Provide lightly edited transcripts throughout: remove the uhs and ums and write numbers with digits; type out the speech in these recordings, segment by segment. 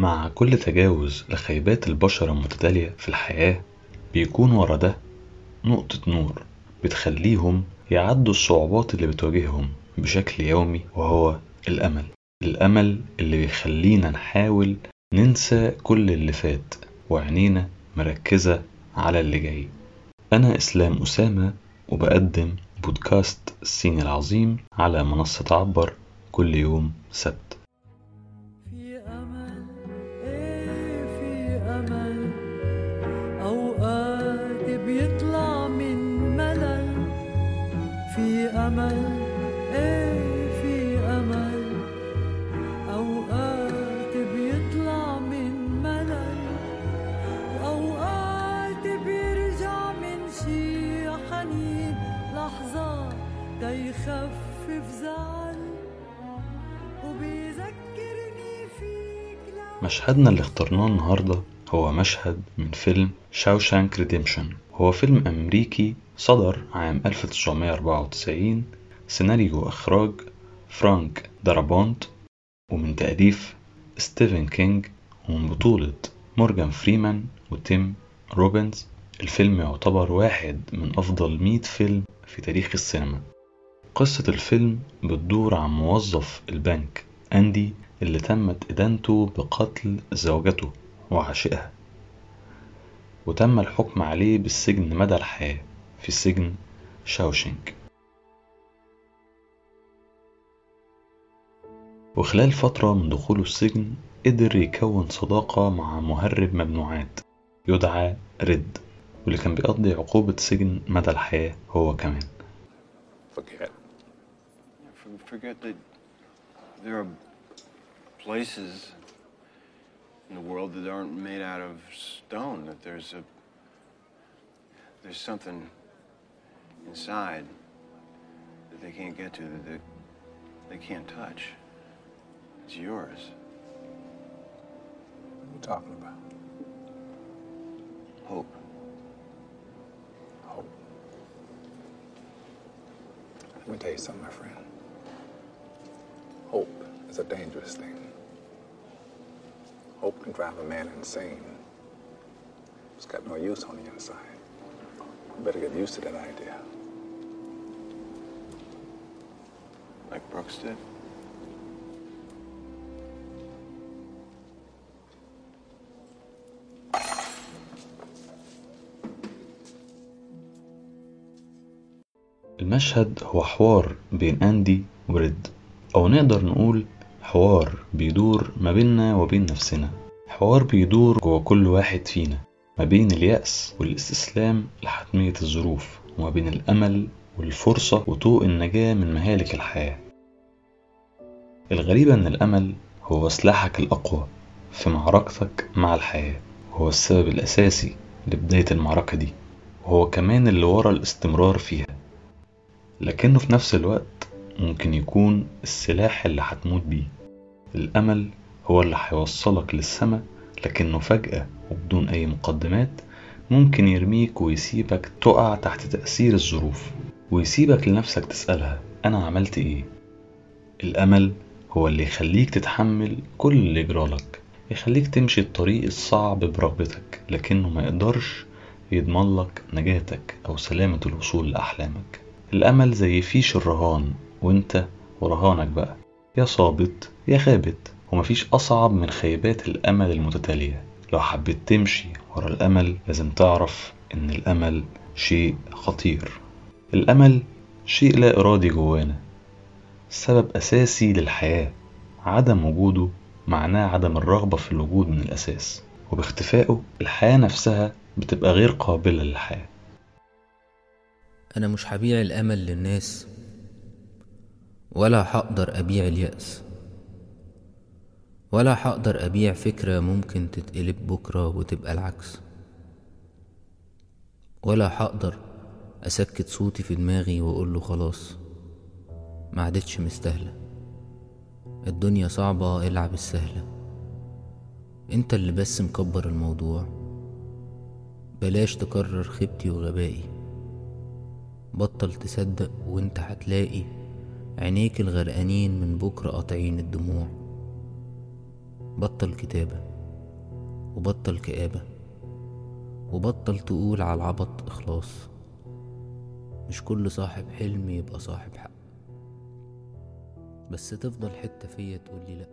مع كل تجاوز لخيبات البشرة المتتالية في الحياة بيكون ورا ده نقطة نور بتخليهم يعدوا الصعوبات اللي بتواجههم بشكل يومي، وهو الأمل. الأمل اللي بيخلينا نحاول ننسى كل اللي فات وعينينا مركزة على اللي جاي. أنا إسلام أسامة وبقدم بودكاست السين العظيم على منصة عبر كل يوم سبت. في أمل أوقات بيطلع من ملل. في أمل في أمل أوقات بيطلع من ملل، وأوقات بيرجع من شي حنين لحظة تيخفف زعل وبيذكرني فيك. مشهدنا اللي اخترناه النهاردة هو مشهد من فيلم شاوشانك ريدمشن. هو فيلم أمريكي صدر عام 1994، سيناريو إخراج فرانك درابونت، ومن تأليف ستيفن كينج، ومن بطولة مورغان فريمان وتيم روبنز. الفيلم يعتبر واحد من أفضل 100 فيلم في تاريخ السينما. قصة الفيلم بتدور عن موظف البنك أندي اللي تمت إدانته بقتل زوجته وعاشقها، وتم الحكم عليه بالسجن مدى الحياة في سجن شاوشانك. وخلال فترة من دخوله السجن قدر يكون صداقة مع مهرب ممنوعات يدعى ريد، واللي كان بيقضي عقوبة سجن مدى الحياة هو كمان. Forget that there are places in the world that aren't made out of stone, that there's something inside that they can't get to, that they can't touch. It's yours. What are you talking about? Hope. Hope. Let me tell you something, my friend. Hope is a dangerous thing. Hope can drive a man insane. It's got no use on the inside. You better get used to that idea. Like Brooks did. المشهد هو حوار بين أندي وريد، أو نقدر نقول حوار بيدور ما بيننا وبين نفسنا، حوار بيدور جوا كل واحد فينا، ما بين اليأس والاستسلام لحتمية الظروف، وما بين الأمل والفرصة وطوق النجاة من مهالك الحياة. الغريبة إن الأمل هو سلاحك الأقوى في معركتك مع الحياة، وهو السبب الأساسي لبداية المعركة دي، وهو كمان اللي ورا الاستمرار فيها، لكنه في نفس الوقت ممكن يكون السلاح اللي هتموت بيه. الأمل هو اللي هيوصلك للسماء، لكنه فجأة وبدون أي مقدمات ممكن يرميك ويسيبك تقع تحت تأثير الظروف، ويسيبك لنفسك تسألها أنا عملت إيه؟ الأمل هو اللي يخليك تتحمل كل اللي جرالك، يخليك تمشي الطريق الصعب برغبتك، لكنه ما يقدرش يضمن لك نجاتك أو سلامة الوصول لأحلامك. الأمل زي فيش الرهان، وانت ورهانك بقى يا صابت يا خابت، ومفيش أصعب من خيبات الأمل المتتالية. لو حبيت تمشي ورا الأمل لازم تعرف إن الأمل شيء خطير. الأمل شيء لا إرادي جوانا، سبب أساسي للحياة. عدم وجوده معناه عدم الرغبة في الوجود من الأساس، وباختفائه الحياة نفسها بتبقى غير قابلة للحياة. أنا مش هبيع الأمل للناس، ولا هقدر أبيع اليأس، ولا هقدر أبيع فكرة ممكن تتقلب بكرة وتبقى العكس، ولا هقدر أسكت صوتي في دماغي وأقوله خلاص ما عدتش مستاهلة، الدنيا صعبة العب السهلة، انت اللي بس مكبر الموضوع، بلاش تكرر خيبتي وغبائي، بطل تصدق وانت هتلاقي عينيك الغرقانين من بكرة قاطعين الدموع، بطل كتابة. وبطل كآبة، وبطل تقول على العبط إخلاص. مش كل صاحب حلم يبقى صاحب حق، بس تفضل حتة فيا تقول لي لأ.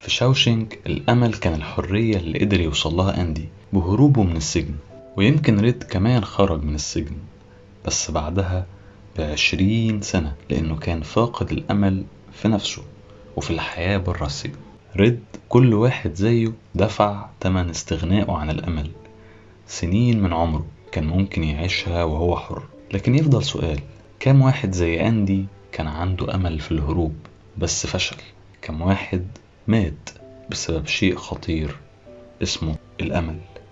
في شاوشانك الأمل كان الحرية اللي قدر يوصلها أندي بهروبه من السجن، ويمكن ريد كمان خرج من السجن بس بعدها ب20 سنة، لأنه كان فاقد الأمل في نفسه وفي الحياة برا السجن. ريد كل واحد زيه دفع تمن استغنائه عن الأمل، سنين من عمره كان ممكن يعيشها وهو حر. لكن يفضل سؤال، كم واحد زي أندي كان عنده أمل في الهروب بس فشل؟ كم واحد مات بسبب شيء خطير اسمه الأمل؟